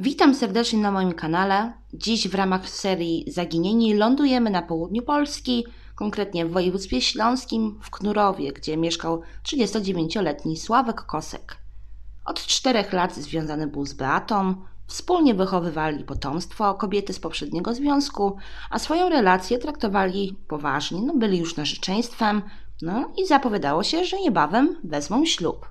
Witam serdecznie na moim kanale. Dziś w ramach serii Zaginieni lądujemy na południu Polski, konkretnie w województwie śląskim, w Knurowie, gdzie mieszkał 39-letni Sławek Kosek. Od 4 lat związany był z Beatą, wspólnie wychowywali potomstwo kobiety z poprzedniego związku, a swoją relację traktowali poważnie, byli już narzeczeństwem, i zapowiadało się, że niebawem wezmą ślub.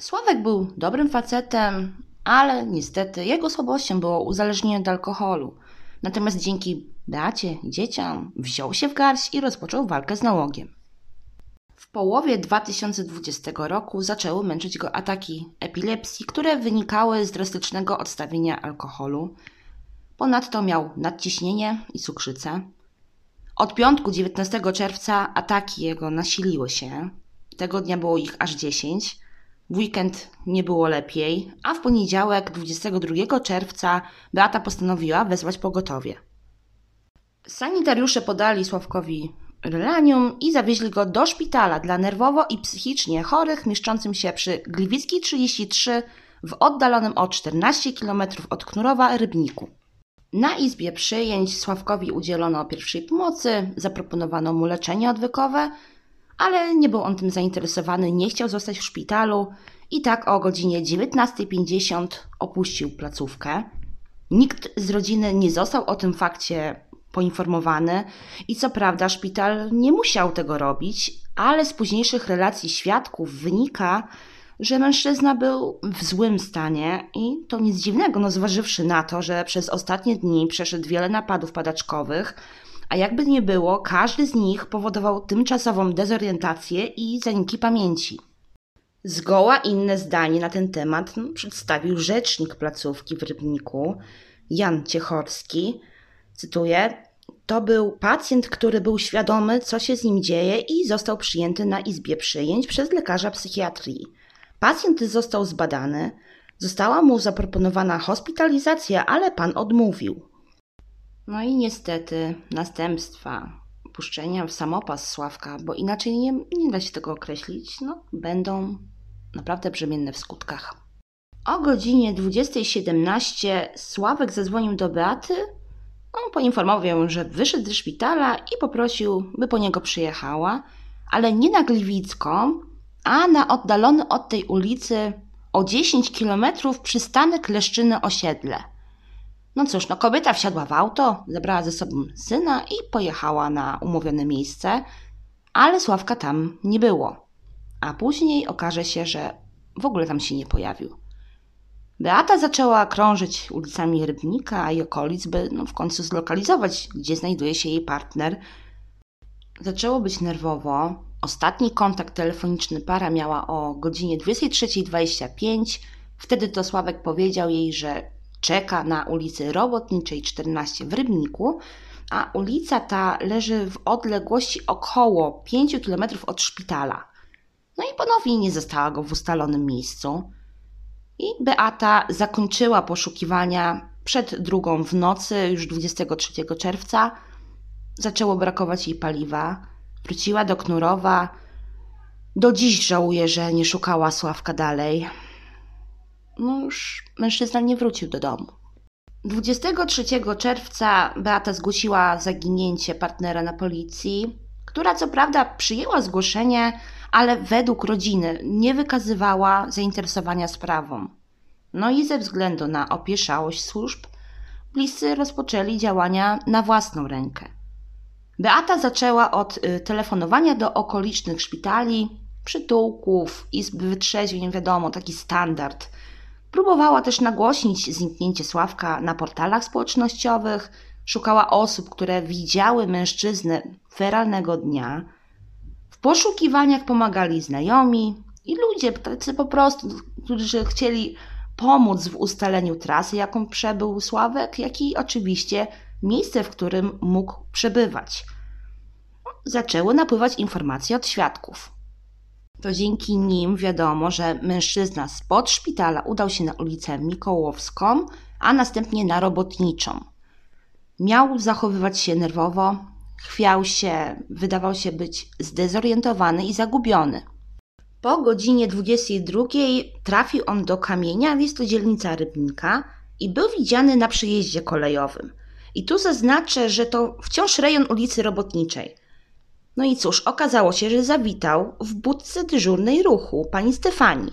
Sławek był dobrym facetem, ale niestety jego słabością było uzależnienie od alkoholu. Natomiast dzięki Beacie i dzieciom wziął się w garść i rozpoczął walkę z nałogiem. W połowie 2020 roku zaczęły męczyć go ataki epilepsji, które wynikały z drastycznego odstawienia alkoholu. Ponadto miał nadciśnienie i cukrzycę. Od piątku 19 czerwca ataki jego nasiliły się. Tego dnia było ich aż 10. W weekend nie było lepiej, a w poniedziałek 22 czerwca Beata postanowiła wezwać pogotowie. Sanitariusze podali Sławkowi relanium i zawieźli go do szpitala dla nerwowo i psychicznie chorych mieszczącym się przy Gliwickiej 33 w oddalonym o 14 km od Knurowa Rybniku. Na izbie przyjęć Sławkowi udzielono pierwszej pomocy, zaproponowano mu leczenie odwykowe, ale nie był on tym zainteresowany, nie chciał zostać w szpitalu i tak o godzinie 19:50 opuścił placówkę. Nikt z rodziny nie został o tym fakcie poinformowany i co prawda szpital nie musiał tego robić, ale z późniejszych relacji świadków wynika, że mężczyzna był w złym stanie i to nic dziwnego, zważywszy na to, że przez ostatnie dni przeszedł wiele napadów padaczkowych, a jakby nie było, każdy z nich powodował tymczasową dezorientację i zaniki pamięci. Zgoła inne zdanie na ten temat przedstawił rzecznik placówki w Rybniku, Jan Ciechorski. Cytuję: to był pacjent, który był świadomy, co się z nim dzieje i został przyjęty na izbie przyjęć przez lekarza psychiatrii. Pacjent został zbadany, została mu zaproponowana hospitalizacja, ale pan odmówił. I niestety następstwa puszczenia w samopas Sławka, bo inaczej nie da się tego określić, będą naprawdę brzemienne w skutkach. O godzinie 20:17 Sławek zadzwonił do Beaty, poinformował ją, że wyszedł ze szpitala i poprosił, by po niego przyjechała, ale nie na Gliwicką, a na oddalony od tej ulicy o 10 km przystanek Leszczyny Osiedle. Kobieta wsiadła w auto, zabrała ze sobą syna i pojechała na umówione miejsce, ale Sławka tam nie było. A później okaże się, że w ogóle tam się nie pojawił. Beata zaczęła krążyć ulicami Rybnika i okolic, by w końcu zlokalizować, gdzie znajduje się jej partner. Zaczęło być nerwowo. Ostatni kontakt telefoniczny para miała o godzinie 23:25. Wtedy to Sławek powiedział jej, że czeka na ulicy Robotniczej 14 w Rybniku, a ulica ta leży w odległości około 5 km od szpitala. I ponownie nie została go w ustalonym miejscu. I Beata zakończyła poszukiwania przed 2:00 w nocy, już 23 czerwca. Zaczęło brakować jej paliwa. Wróciła do Knurowa. Do dziś żałuje, że nie szukała Sławka dalej. Już mężczyzna nie wrócił do domu. 23 czerwca Beata zgłosiła zaginięcie partnera na policji, która co prawda przyjęła zgłoszenie, ale według rodziny nie wykazywała zainteresowania sprawą. I ze względu na opieszałość służb bliscy rozpoczęli działania na własną rękę. Beata zaczęła od telefonowania do okolicznych szpitali, przytułków, izb wytrzeźwień, taki standard. Próbowała też nagłośnić zniknięcie Sławka na portalach społecznościowych, szukała osób, które widziały mężczyznę feralnego dnia. W poszukiwaniach pomagali znajomi i ludzie, tacy po prostu, którzy chcieli pomóc w ustaleniu trasy, jaką przebył Sławek, jak i oczywiście miejsce, w którym mógł przebywać. Zaczęły napływać informacje od świadków. To dzięki nim wiadomo, że mężczyzna spod szpitala udał się na ulicę Mikołowską, a następnie na Robotniczą. Miał zachowywać się nerwowo, chwiał się, wydawał się być zdezorientowany i zagubiony. Po godzinie 22 trafił on do Kamienia, jest to dzielnica Rybnika, i był widziany na przejeździe kolejowym. I tu zaznaczę, że to wciąż rejon ulicy Robotniczej. No i cóż, okazało się, że zawitał w budce dyżurnej ruchu, pani Stefanii.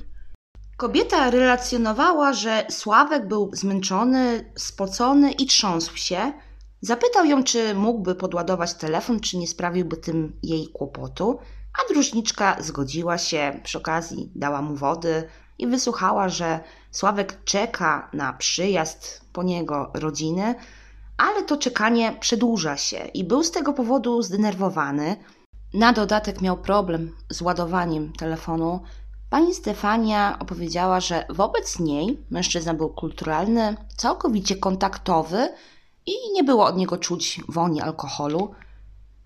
Kobieta relacjonowała, że Sławek był zmęczony, spocony i trząsł się. Zapytał ją, czy mógłby podładować telefon, czy nie sprawiłby tym jej kłopotu, a dróżniczka zgodziła się, przy okazji dała mu wody i wysłuchała, że Sławek czeka na przyjazd po niego rodziny, ale to czekanie przedłuża się i był z tego powodu zdenerwowany. Na dodatek miał problem z ładowaniem telefonu. Pani Stefania opowiedziała, że wobec niej mężczyzna był kulturalny, całkowicie kontaktowy i nie było od niego czuć woni alkoholu.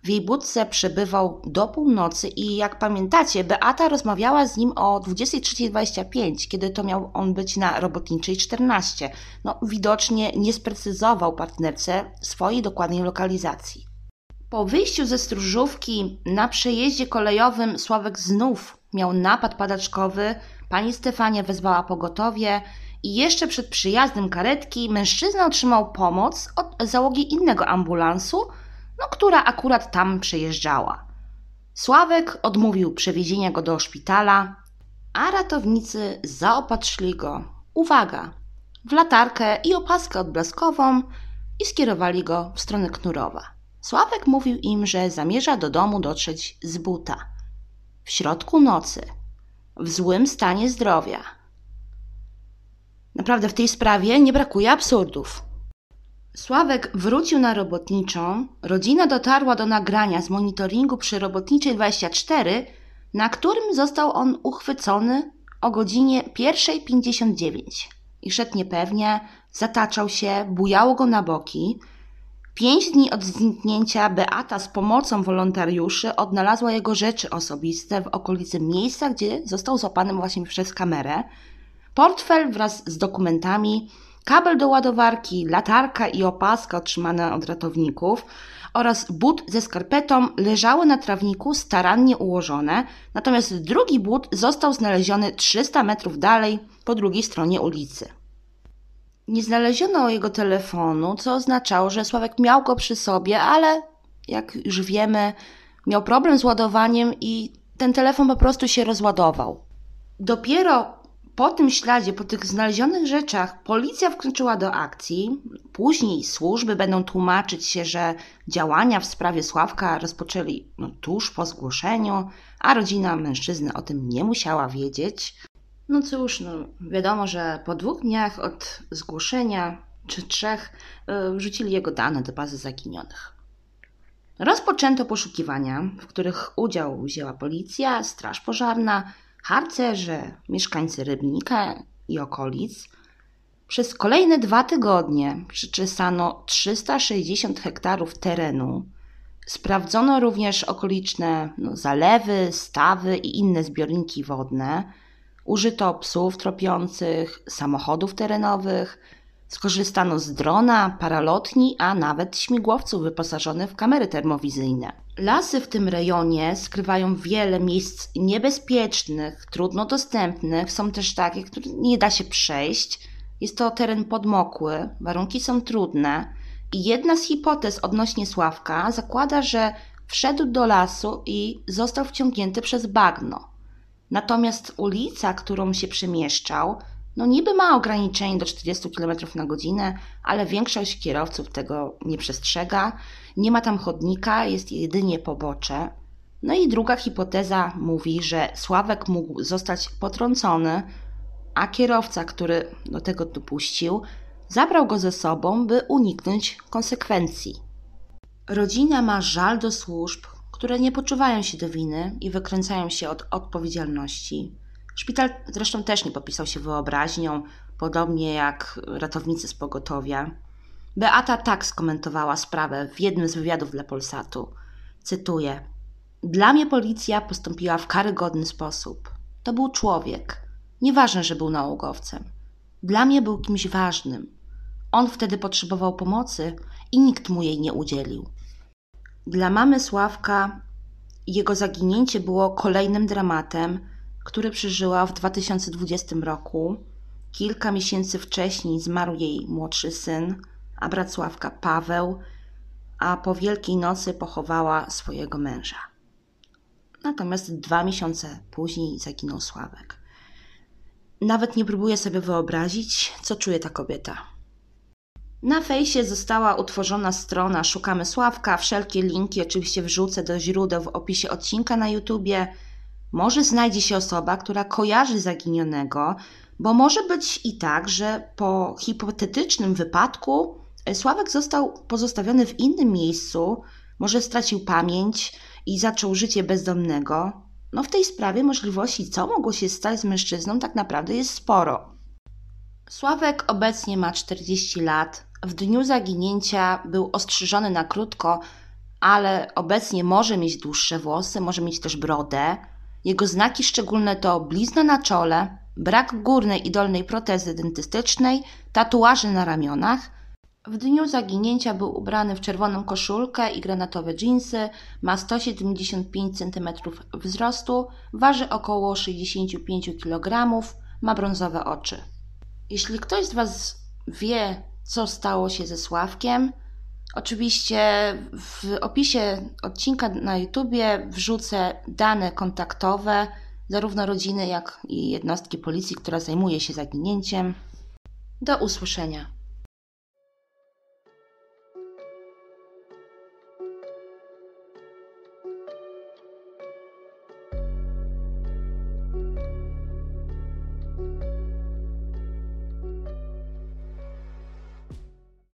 W jej budce przebywał do północy i jak pamiętacie, Beata rozmawiała z nim o 23:25, kiedy to miał on być na Robotniczej 14. No, widocznie nie sprecyzował partnerce swojej dokładnej lokalizacji. Po wyjściu ze stróżówki na przejeździe kolejowym Sławek znów miał napad padaczkowy, pani Stefania wezwała pogotowie i jeszcze przed przyjazdem karetki mężczyzna otrzymał pomoc od załogi innego ambulansu, która akurat tam przejeżdżała. Sławek odmówił przewiezienia go do szpitala, a ratownicy zaopatrzyli go, uwaga, w latarkę i opaskę odblaskową i skierowali go w stronę Knurowa. Sławek mówił im, że zamierza do domu dotrzeć z buta. W środku nocy, w złym stanie zdrowia. Naprawdę w tej sprawie nie brakuje absurdów. Sławek wrócił na Robotniczą, rodzina dotarła do nagrania z monitoringu przy Robotniczej 24, na którym został on uchwycony o godzinie 1:59 i szedł niepewnie, zataczał się, bujało go na boki. 5 dni od zniknięcia Beata z pomocą wolontariuszy odnalazła jego rzeczy osobiste w okolicy miejsca, gdzie został złapany właśnie przez kamerę, portfel wraz z dokumentami, kabel do ładowarki, latarka i opaska otrzymane od ratowników oraz but ze skarpetą leżały na trawniku starannie ułożone, natomiast drugi but został znaleziony 300 metrów dalej, po drugiej stronie ulicy. Nie znaleziono jego telefonu, co oznaczało, że Sławek miał go przy sobie, ale jak już wiemy, miał problem z ładowaniem i ten telefon po prostu się rozładował. Dopiero po tym śladzie, po tych znalezionych rzeczach policja wkroczyła do akcji. Później służby będą tłumaczyć się, że działania w sprawie Sławka rozpoczęli tuż po zgłoszeniu, a rodzina mężczyzny o tym nie musiała wiedzieć. Cóż, wiadomo, że po 2 dniach od zgłoszenia czy 3 wrzucili jego dane do bazy zaginionych. Rozpoczęto poszukiwania, w których udział wzięła policja, straż pożarna, harcerze, mieszkańcy Rybnika i okolic. Przez kolejne 2 tygodnie przeczesano 360 hektarów terenu. Sprawdzono również okoliczne zalewy, stawy i inne zbiorniki wodne. Użyto psów tropiących, samochodów terenowych. Skorzystano z drona, paralotni, a nawet śmigłowców wyposażonych w kamery termowizyjne. Lasy w tym rejonie skrywają wiele miejsc niebezpiecznych, trudno dostępnych. Są też takie, które nie da się przejść. Jest to teren podmokły, warunki są trudne. I jedna z hipotez odnośnie Sławka zakłada, że wszedł do lasu i został wciągnięty przez bagno. Natomiast ulica, którą się przemieszczał, niby ma ograniczenie do 40 km na godzinę, ale większość kierowców tego nie przestrzega. Nie ma tam chodnika, jest jedynie pobocze. I druga hipoteza mówi, że Sławek mógł zostać potrącony, a kierowca, który do tego dopuścił, zabrał go ze sobą, by uniknąć konsekwencji. Rodzina ma żal do służb, które nie poczuwają się do winy i wykręcają się od odpowiedzialności. Szpital zresztą też nie popisał się wyobraźnią, podobnie jak ratownicy z pogotowia. Beata tak skomentowała sprawę w jednym z wywiadów dla Polsatu. Cytuję. Dla mnie policja postąpiła w karygodny sposób. To był człowiek. Nieważne, że był nałogowcem. Dla mnie był kimś ważnym. On wtedy potrzebował pomocy i nikt mu jej nie udzielił. Dla mamy Sławka jego zaginięcie było kolejnym dramatem, który przeżyła w 2020 roku, Kilka miesięcy wcześniej zmarł jej młodszy syn, a brat Sławka Paweł, a po Wielkiej Nocy pochowała swojego męża. Natomiast 2 miesiące później zaginął Sławek. Nawet nie próbuję sobie wyobrazić, co czuje ta kobieta. Na fejsie została utworzona strona Szukamy Sławka. Wszelkie linki oczywiście wrzucę do źródeł w opisie odcinka na YouTubie. Może znajdzie się osoba, która kojarzy zaginionego, bo może być i tak, że po hipotetycznym wypadku Sławek został pozostawiony w innym miejscu, może stracił pamięć i zaczął życie bezdomnego. No w tej sprawie możliwości, co mogło się stać z mężczyzną, tak naprawdę jest sporo. Sławek obecnie ma 40 lat. W dniu zaginięcia był ostrzyżony na krótko, ale obecnie może mieć dłuższe włosy, może mieć też brodę. Jego znaki szczególne to blizna na czole, brak górnej i dolnej protezy dentystycznej, tatuaże na ramionach. W dniu zaginięcia był ubrany w czerwoną koszulkę i granatowe dżinsy, ma 175 cm wzrostu, waży około 65 kg, ma brązowe oczy. Jeśli ktoś z Was wie, co stało się ze Sławkiem, oczywiście w opisie odcinka na YouTubie wrzucę dane kontaktowe zarówno rodziny, jak i jednostki policji, która zajmuje się zaginięciem. Do usłyszenia.